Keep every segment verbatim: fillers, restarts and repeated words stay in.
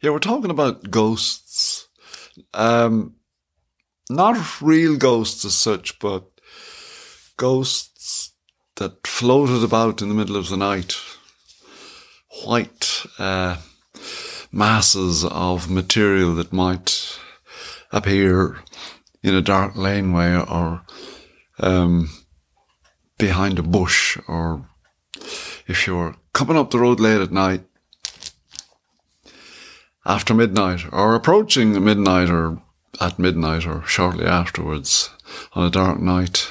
Yeah, we're talking about ghosts. Um, not real ghosts as such, but ghosts that floated about in the middle of the night. White uh, masses of material that might appear in a dark laneway or um, behind a bush, or if you're coming up the road late at night, after midnight, or approaching midnight, or at midnight, or shortly afterwards, on a dark night,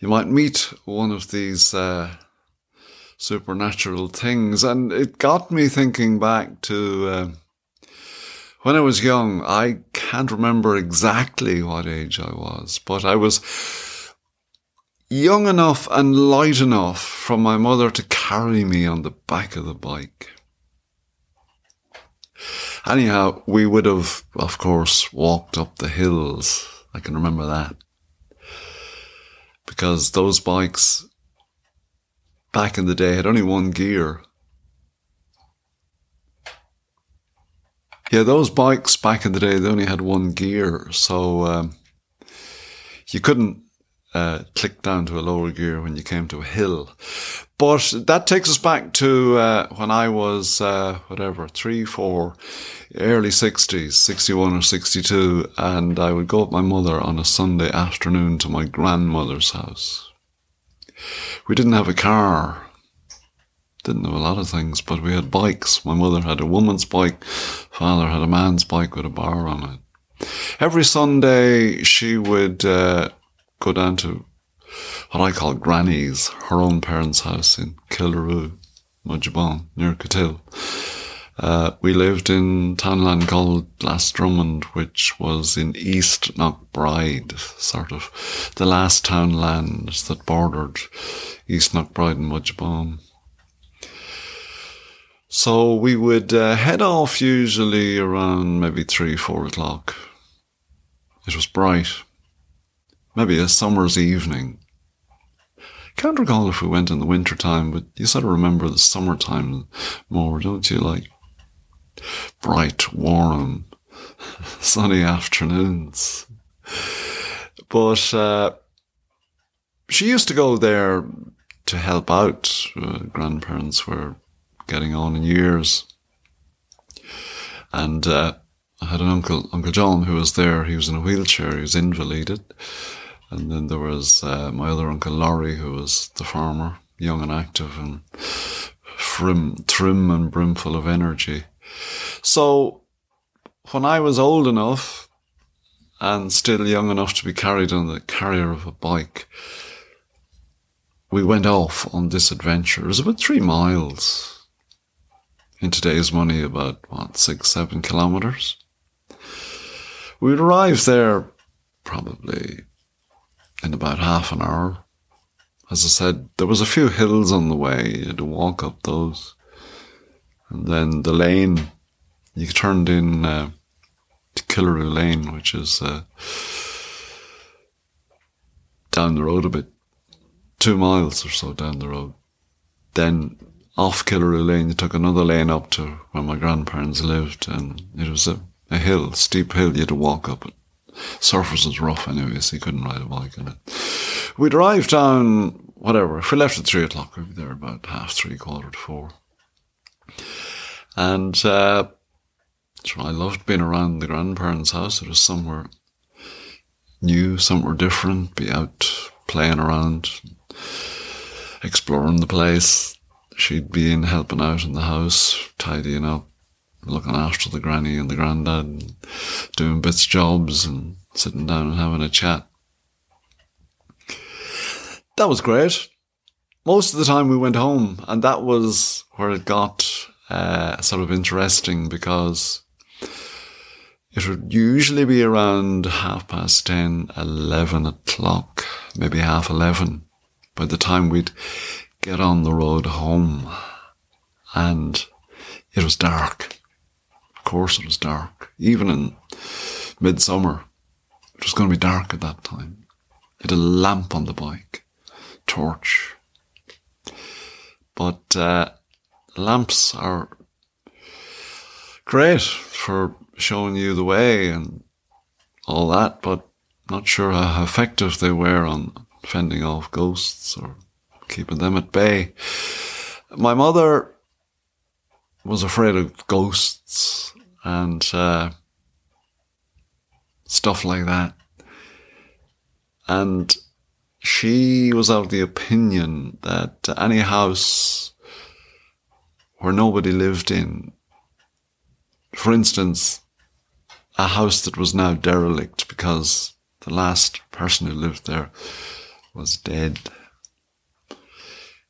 you might meet one of these uh, supernatural things. And it got me thinking back to uh, when I was young. I can't remember exactly what age I was, but I was young enough and light enough from my mother to carry me on the back of the bike. Anyhow, we would have, of course, walked up the hills. I can remember that. Because those bikes, back in the day, had only one gear. Yeah, those bikes back in the day, they only had one gear. So um, you couldn't uh, click down to a lower gear when you came to a hill. But that takes us back to uh, when I was, uh, whatever, three, four, early sixties, sixty-one or sixty-two, and I would go with my mother on a Sunday afternoon to my grandmother's house. We didn't have a car. Didn't have a lot of things, but we had bikes. My mother had a woman's bike. Father had a man's bike with a bar on it. Every Sunday, she would uh, go down to what I call Granny's, her own parents' house in Killeroo, Mudjibong, near Cotill. Uh, we lived in townland called Last Drummond, which was in East Knockbride, sort of the last townland that bordered East Knockbride and Mudjibong. So we would uh, head off usually around maybe three, four o'clock. It was bright. Maybe a summer's evening. Can't recall if we went in the winter time, but you sort of remember the summertime more, don't you? Like bright, warm, sunny afternoons. But uh, she used to go there to help out. Uh, grandparents were getting on in years. And uh, I had an uncle, Uncle John, who was there. He was in a wheelchair. He was invalided. And then there was uh, my other Uncle Laurie, who was the farmer, young and active and frim, trim and brimful of energy. So when I was old enough and still young enough to be carried on the carrier of a bike, we went off on this adventure. It was about three miles. In today's money, about, what, six, seven kilometres. We'd arrive there probably in about half an hour. As I said, there was a few hills on the way. You had to walk up those. And then the lane, you turned in uh, to Killery Lane, which is uh, down the road a bit, two miles or so down the road. Then off Killeroo Lane, you took another lane up to where my grandparents lived, and it was a, a hill, steep hill, you had to walk up it. Surface was rough anyway, so you couldn't ride a bike in it. We'd arrive down, whatever, if we left at three o'clock, we'd be there about half, three, quarter to four. And uh, so I loved being around the grandparents' house. It was somewhere new, somewhere different, be out playing around, exploring the place. She'd be in helping out in the house, tidying up, looking after the granny and the granddad, and doing bits jobs and sitting down and having a chat. That was great. Most of the time we went home, and that was where it got uh, sort of interesting, because it would usually be around half past ten, eleven o'clock, maybe half eleven, by the time we'd get on the road home. And it was dark. Of course it was dark. Even in midsummer, it was going to be dark at that time. It had a lamp on the bike, torch. But uh, lamps are great for showing you the way and all that, but not sure how effective they were on fending off ghosts or keeping them at bay. My mother was afraid of ghosts and uh, stuff like that. And she was of the opinion that any house where nobody lived in, for instance, a house that was now derelict because the last person who lived there was dead.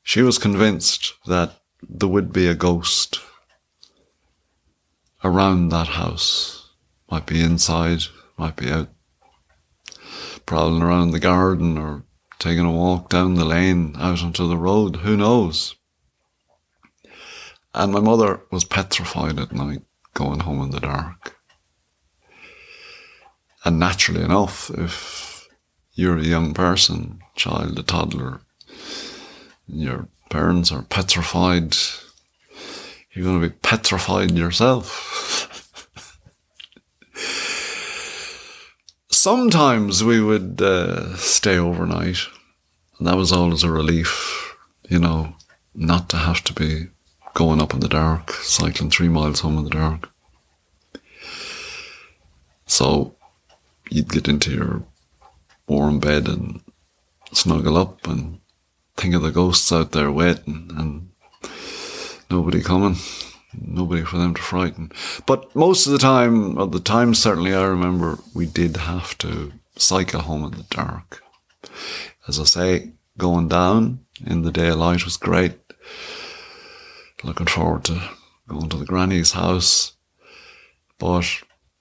She was convinced that there would be a ghost around that house. Might be inside, might be out, prowling around the garden or taking a walk down the lane out onto the road. Who knows? And my mother was petrified at night going home in the dark. And naturally enough, if you're a young person, child, a toddler, and your parents are petrified, you're going to be petrified yourself. Sometimes we would uh, stay overnight, and that was always a relief, you know, not to have to be going up in the dark, cycling three miles home in the dark. So you'd get into your warm bed and snuggle up and think of the ghosts out there waiting and nobody coming, nobody for them to frighten. But most of the time, or the time certainly I remember, we did have to cycle home in the dark. As I say, going down in the daylight was great. Looking forward to going to the granny's house. But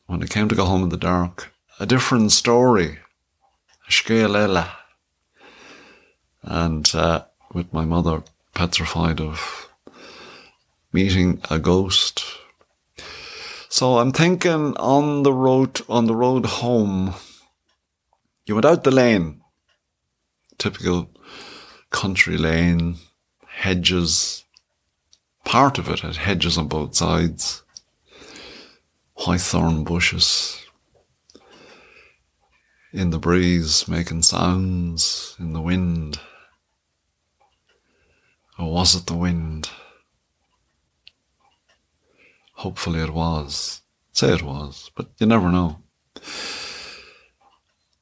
when it came to go home in the dark, a different story. Ashkelela. And uh, with my mother petrified of meeting a ghost. So I'm thinking on the road on the road home, you went out the lane. Typical country lane, hedges. Part of it had hedges on both sides, high thorn bushes, in the breeze making sounds in the wind. Or was it the wind? Hopefully it was. I'd say it was, but you never know.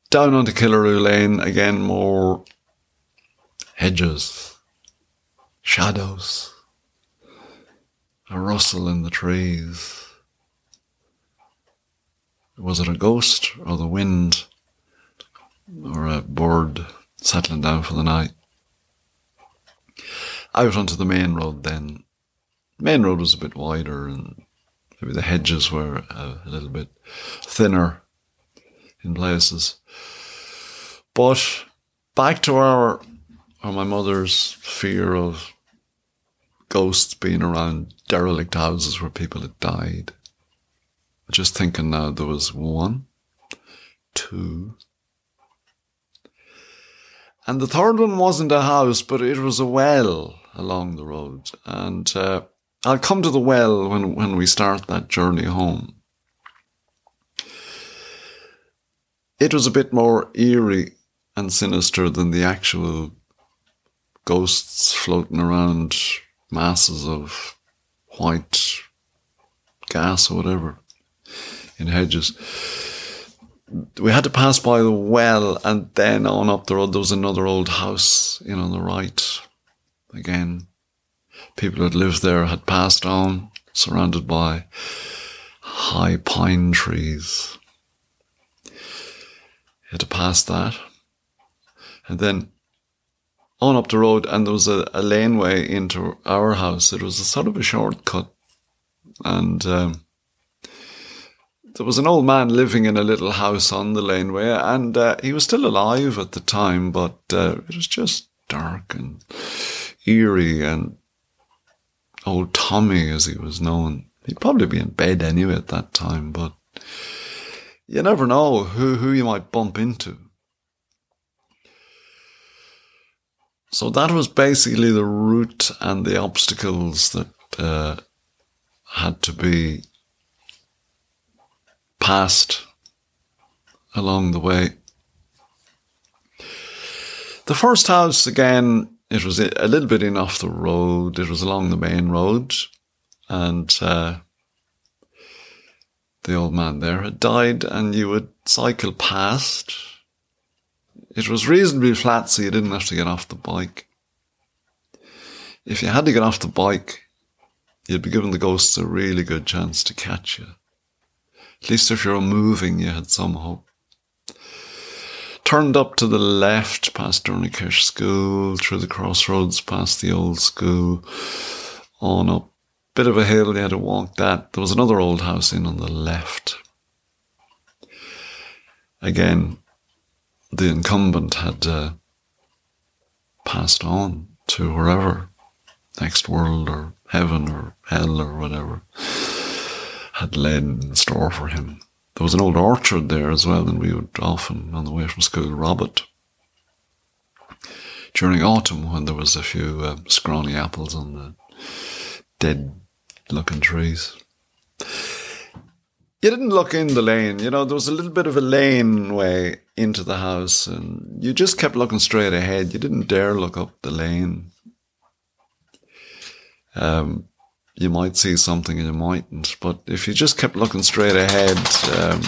Down onto Killeroo Lane, again more hedges, shadows. A rustle in the trees. Was it a ghost or the wind or a bird settling down for the night? Out onto the main road then. Main road was a bit wider and maybe the hedges were a little bit thinner in places. But back to our, or my mother's fear of ghosts being around derelict houses where people had died. Just thinking now, there was one, two, and the third one wasn't a house, but it was a well along the road. And uh, I'll come to the well when, when we start that journey home. It was a bit more eerie and sinister than the actual ghosts floating around, masses of white gas or whatever in hedges. We had to pass by the well, and then on up the road there was another old house in on the right. Again, people who'd lived there had passed on, surrounded by high pine trees. Had to pass that, and then on up the road, and there was a, a laneway into our house. It was a sort of a shortcut, and um, there was an old man living in a little house on the laneway, and uh, he was still alive at the time, but uh, it was just dark and eerie, and old Tommy, as he was known, he'd probably be in bed anyway at that time, but you never know who, who you might bump into. So that was basically the route and the obstacles that uh, had to be passed along the way. The first house, again, it was a little bit in off the road. It was along the main road. And uh, the old man there had died, and you would cycle past. It was reasonably flat, so you didn't have to get off the bike. If you had to get off the bike, you'd be giving the ghosts a really good chance to catch you. At least if you were moving, you had some hope. Turned up to the left, past Dorneykesh School, through the crossroads, past the old school, on up. Bit of a hill, you had to walk that. There was another old house in on the left. Again, the incumbent had uh, passed on to wherever, next world or heaven or hell or whatever, had laid in store for him. There was an old orchard there as well, and we would often, on the way from school, rob it. During autumn, when there was a few uh, scrawny apples on the dead-looking trees. You didn't look in the lane. You know, there was a little bit of a laneway into the house, and you just kept looking straight ahead. You didn't dare look up the lane. Um, you might see something and you mightn't, but if you just kept looking straight ahead, um,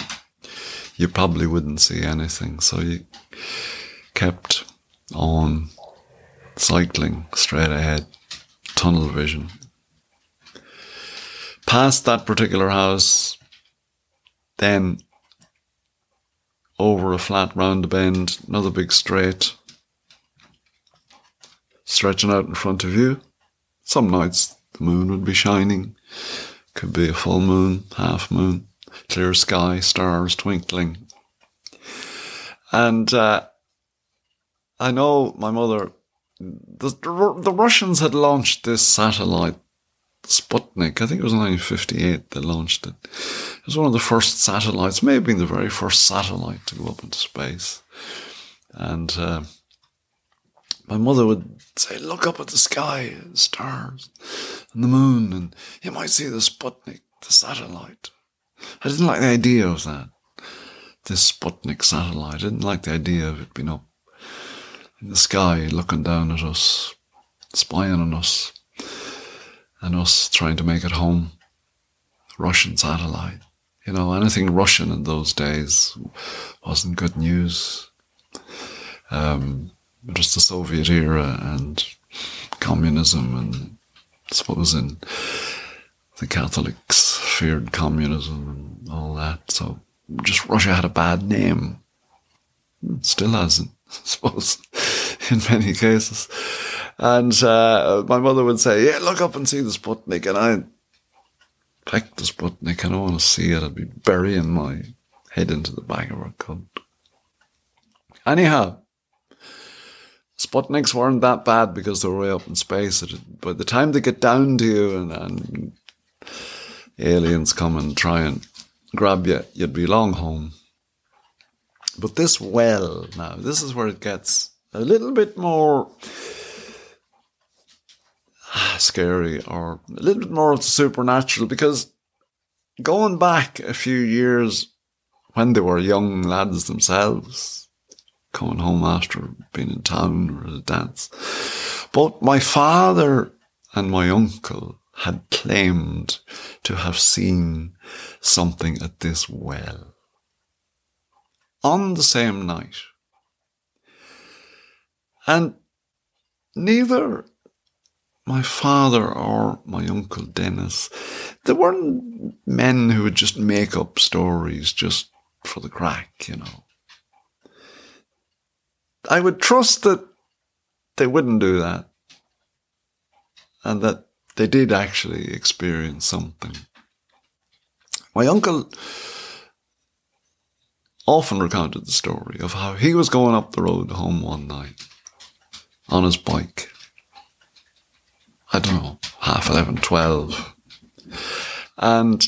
you probably wouldn't see anything. So you kept on cycling straight ahead, tunnel vision. Past that particular house, then over a flat round a bend, another big straight, stretching out in front of you. Some nights the moon would be shining. Could be a full moon, half moon, clear sky, stars twinkling. And uh, I know my mother, the, the Russians had launched this satellite, Sputnik. I think it was nineteen fifty-eight they launched it. It was one of the first satellites, maybe the very first satellite to go up into space. And uh, my mother would say, look up at the sky, stars and the moon, and you might see the Sputnik, the satellite. I didn't like the idea of that, this Sputnik satellite. I didn't like the idea of it being up in the sky, looking down at us, spying on us. And us trying to make it home. Russian satellite. You know, anything Russian in those days wasn't good news. Um, it was the Soviet era and communism, and I suppose in the Catholics feared communism and all that. So just Russia had a bad name. Still hasn't, I suppose, in many cases. And uh, my mother would say, yeah, look up and see the Sputnik. And I packed the Sputnik. I don't want to see it. I'd be burying my head into the back of her coat. Anyhow, Sputniks weren't that bad because they were way up in space. By the time they get down to you and, and aliens come and try and grab you, you'd be long home. But this well now, this is where it gets a little bit more scary, or a little bit more supernatural, because going back a few years when they were young lads themselves, coming home after being in town or at a dance, both my father and my uncle had claimed to have seen something at this well on the same night. And neither my father or my Uncle Dennis, they weren't men who would just make up stories just for the crack, you know. I would trust that they wouldn't do that, and that they did actually experience something. My uncle often recounted the story of how he was going up the road home one night on his bike. I don't know, half eleven, twelve. And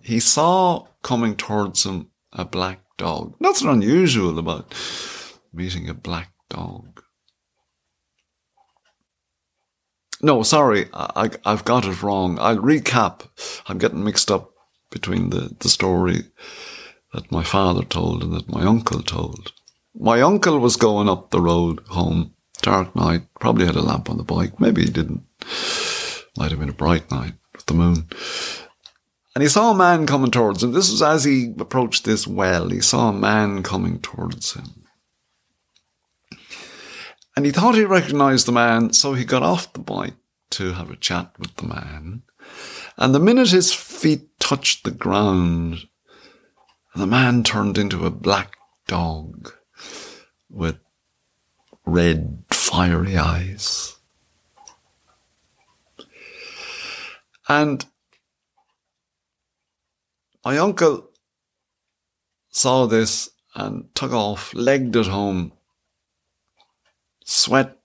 he saw coming towards him a black dog. Nothing unusual about meeting a black dog. No, sorry, I, I've got it wrong. I'll recap. I'm getting mixed up between the, the story that my father told and that my uncle told. My uncle was going up the road home, dark night, probably had a lamp on the bike, maybe he didn't. Might have been a bright night with the moon. And he saw a man coming towards him. This was as he approached this well. He saw a man coming towards him. And he thought he recognised the man, so he got off the bike to have a chat with the man. And the minute his feet touched the ground, the man turned into a black dog with red, fiery eyes. And my uncle saw this and took off, legged it home, sweat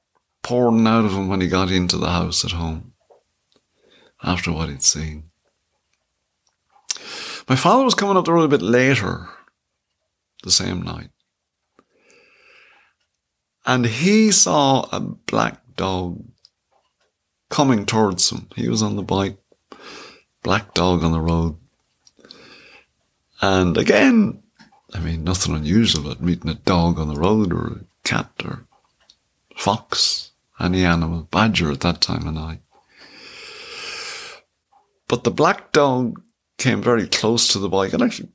pouring out of him when he got into the house at home after what he'd seen. My father was coming up the road a bit later the same night, and he saw a black dog coming towards him. He was on the bike, black dog on the road. And again, I mean, nothing unusual about meeting a dog on the road or a cat or fox, any animal, badger at that time of night. But the black dog came very close to the bike and actually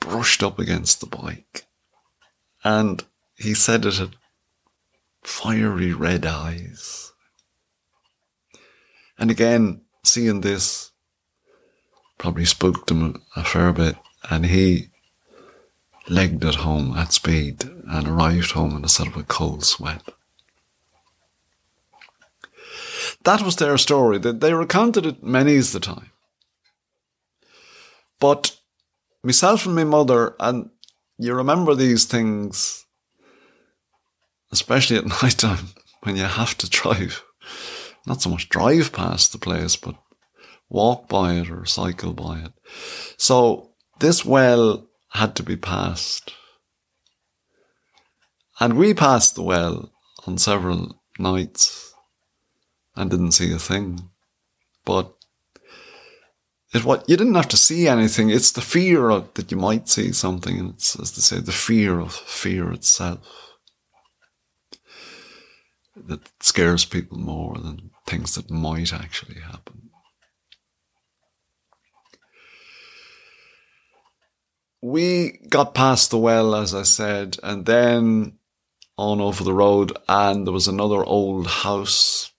brushed up against the bike. And he said it had fiery red eyes. And again, seeing this probably spooked him a fair bit. And he legged it home at speed and arrived home in a sort of a cold sweat. That was their story. They recounted it many's the time. But myself and my mother, and you remember these things, especially at night time when you have to drive. Not so much drive past the place, but walk by it or cycle by it. So this well had to be passed. And we passed the well on several nights and didn't see a thing. But it what you didn't have to see anything. It's the fear of, that you might see something. And it's, as they say, the fear of fear itself that scares people more than things that might actually happen. We got past the well, as I said, and then on over the road, and there was another old house.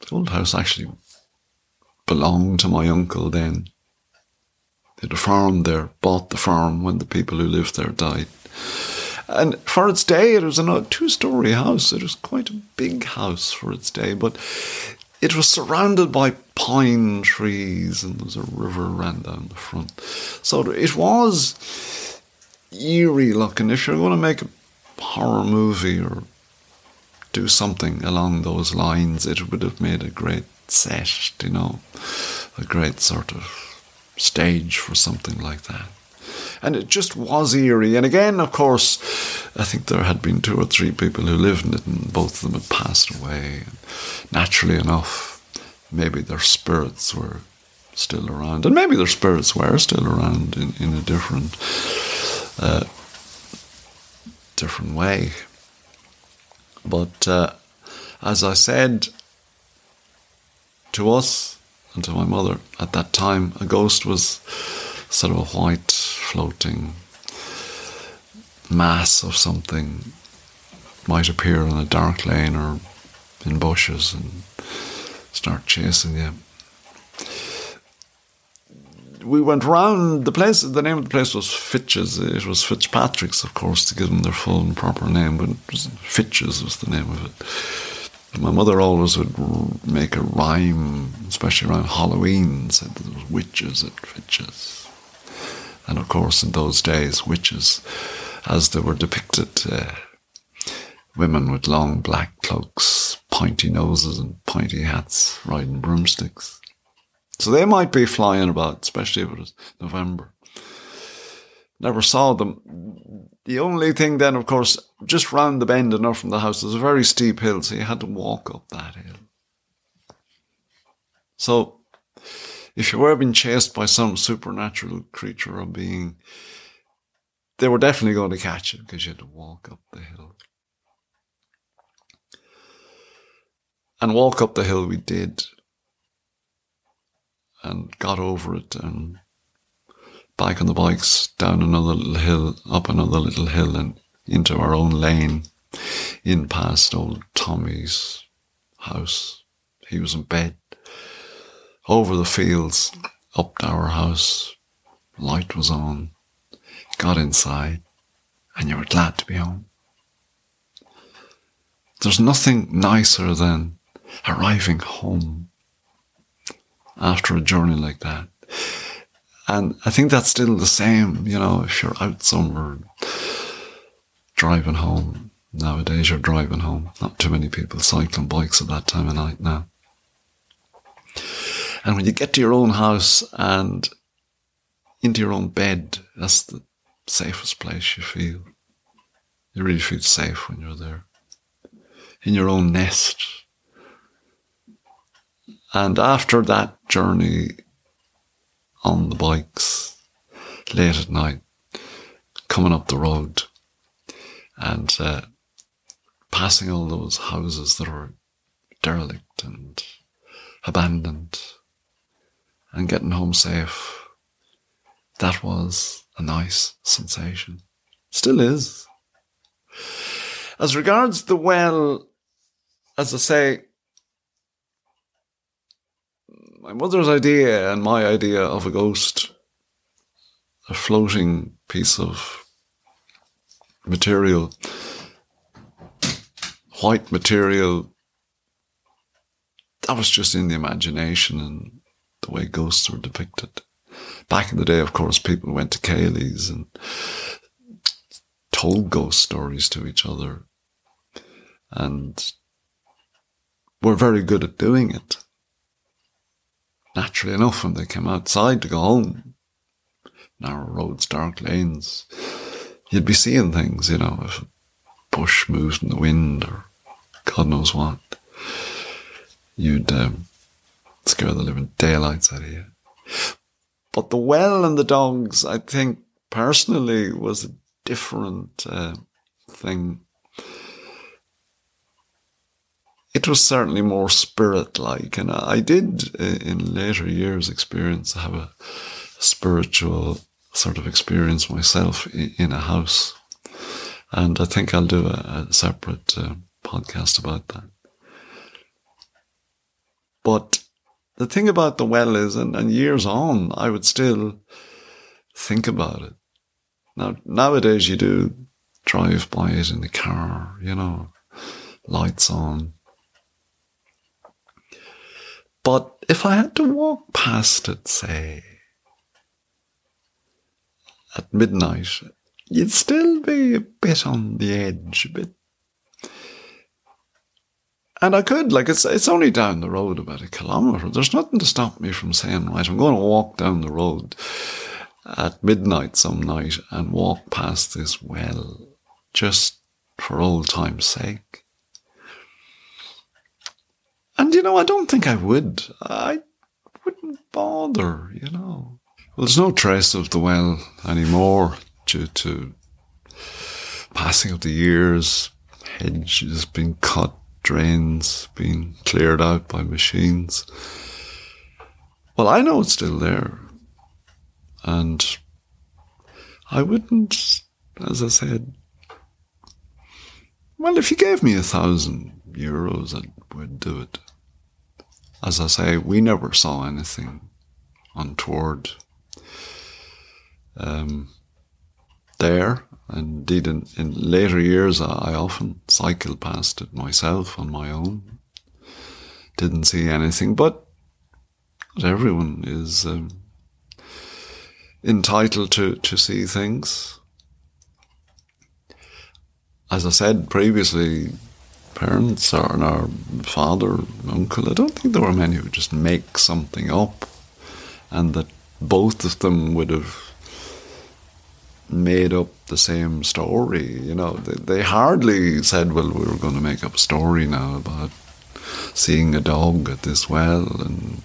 The old house actually belonged to my uncle then. They had a farm there, bought the farm when the people who lived there died. And for its day, it was a two-storey house. It was quite a big house for its day, but it was surrounded by pine trees and there was a river ran down the front. So it was eerie looking. If you're going to make a horror movie or do something along those lines, it would have made a great set, you know, a great sort of stage for something like that. And it just was eerie. And again, of course, I think there had been two or three people who lived in it and both of them had passed away. And naturally enough, maybe their spirits were still around. And maybe their spirits were still around in, in a different, uh, different way. But uh, as I said, to us and to my mother at that time, a ghost was sort of a white floating mass of something. Might appear in a dark lane or in bushes and start chasing you. We went round the place. The name of the place was Fitch's. It was Fitzpatrick's, of course, to give them their full and proper name, but it was Fitch's was the name of it. My mother always would make a rhyme, especially around Halloween, said there was witches at Fitch's. And, of course, in those days, witches, as they were depicted, uh, women with long black cloaks, pointy noses and pointy hats, riding broomsticks. So they might be flying about, especially if it was November. Never saw them. The only thing then, of course, just round the bend and up from the house, there's a very steep hill, so you had to walk up that hill. So if you were being chased by some supernatural creature or being, they were definitely going to catch you because you had to walk up the hill. And walk up the hill we did and got over it and back on the bikes, down another little hill, up another little hill and into our own lane, in past old Tommy's house. He was in bed. Over the fields, up to our house, light was on, got inside, and you were glad to be home. There's nothing nicer than arriving home after a journey like that. And I think that's still the same, you know, if you're out somewhere driving home. Nowadays you're driving home. Not too many people cycling bikes at that time of night now. And when you get to your own house and into your own bed, that's the safest place you feel. You really feel safe when you're there. In your own nest. And after that journey on the bikes, late at night, coming up the road and uh, passing all those houses that are derelict and abandoned and getting home safe, that was a nice sensation. Still is. As regards the well, as I say, my mother's idea and my idea of a ghost, a floating piece of material, white material, that was just in the imagination and the way ghosts were depicted. Back in the day, of course, people went to Cayley's and told ghost stories to each other and were very good at doing it. Naturally enough, when they came outside to go home, narrow roads, dark lanes, you'd be seeing things, you know, if a bush moved in the wind or God knows what, you'd um, scare the living daylights out of you. But the well and the dogs, I think, personally, was a different uh, thing. It was certainly more spirit-like, and I did, in later years, experience, have a spiritual sort of experience myself in a house, and I think I'll do a, a separate uh, podcast about that. But the thing about the well is, and, and years on, I would still think about it. Now, nowadays you do drive by it in the car, you know, lights on. But if I had to walk past it, say, at midnight, you'd still be a bit on the edge, a bit. And I could, like, it's it's only down the road about a kilometre. There's nothing to stop me from saying, right, I'm going to walk down the road at midnight some night and walk past this well, just for old time's sake. And, you know, I don't think I would. I wouldn't bother, you know. Well, there's no trace of the well anymore due to passing of the years, hedges being cut, drains being cleared out by machines. Well, I know it's still there. And I wouldn't, as I said, well, if you gave me a thousand euros, I would do it. As I say, we never saw anything untoward um, there. Indeed, in, in later years, I often cycled past it myself on my own. Didn't see anything, but everyone is um, entitled to, to see things. As I said previously, parents or our father, uncle, I don't think there were many who just make something up, and that both of them would have made up the same story. You know, they, they hardly said, well, we were going to make up a story now about seeing a dog at this well and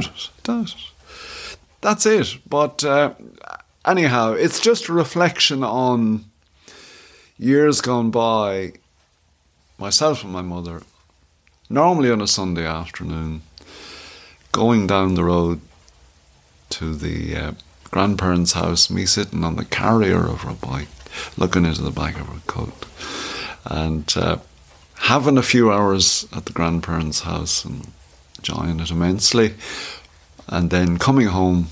does, it does. That's it. But uh, anyhow, it's just a reflection on years gone by, myself and my mother, normally on a Sunday afternoon, going down the road to the uh, grandparents' house, me sitting on the carrier of her bike, looking into the back of her coat, and uh, having a few hours at the grandparents' house and enjoying it immensely, and then coming home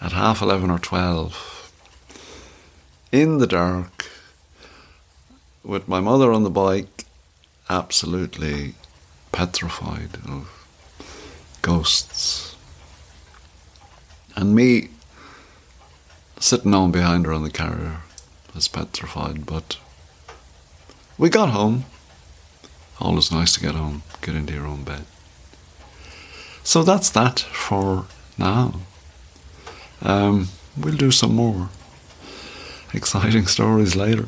at half eleven or twelve in the dark with my mother on the bike, absolutely petrified of ghosts, and me sitting on behind her on the carrier as petrified. But we got home. Always nice to get home, get into your own bed. So that's that for now. Um, we'll do some more exciting stories later.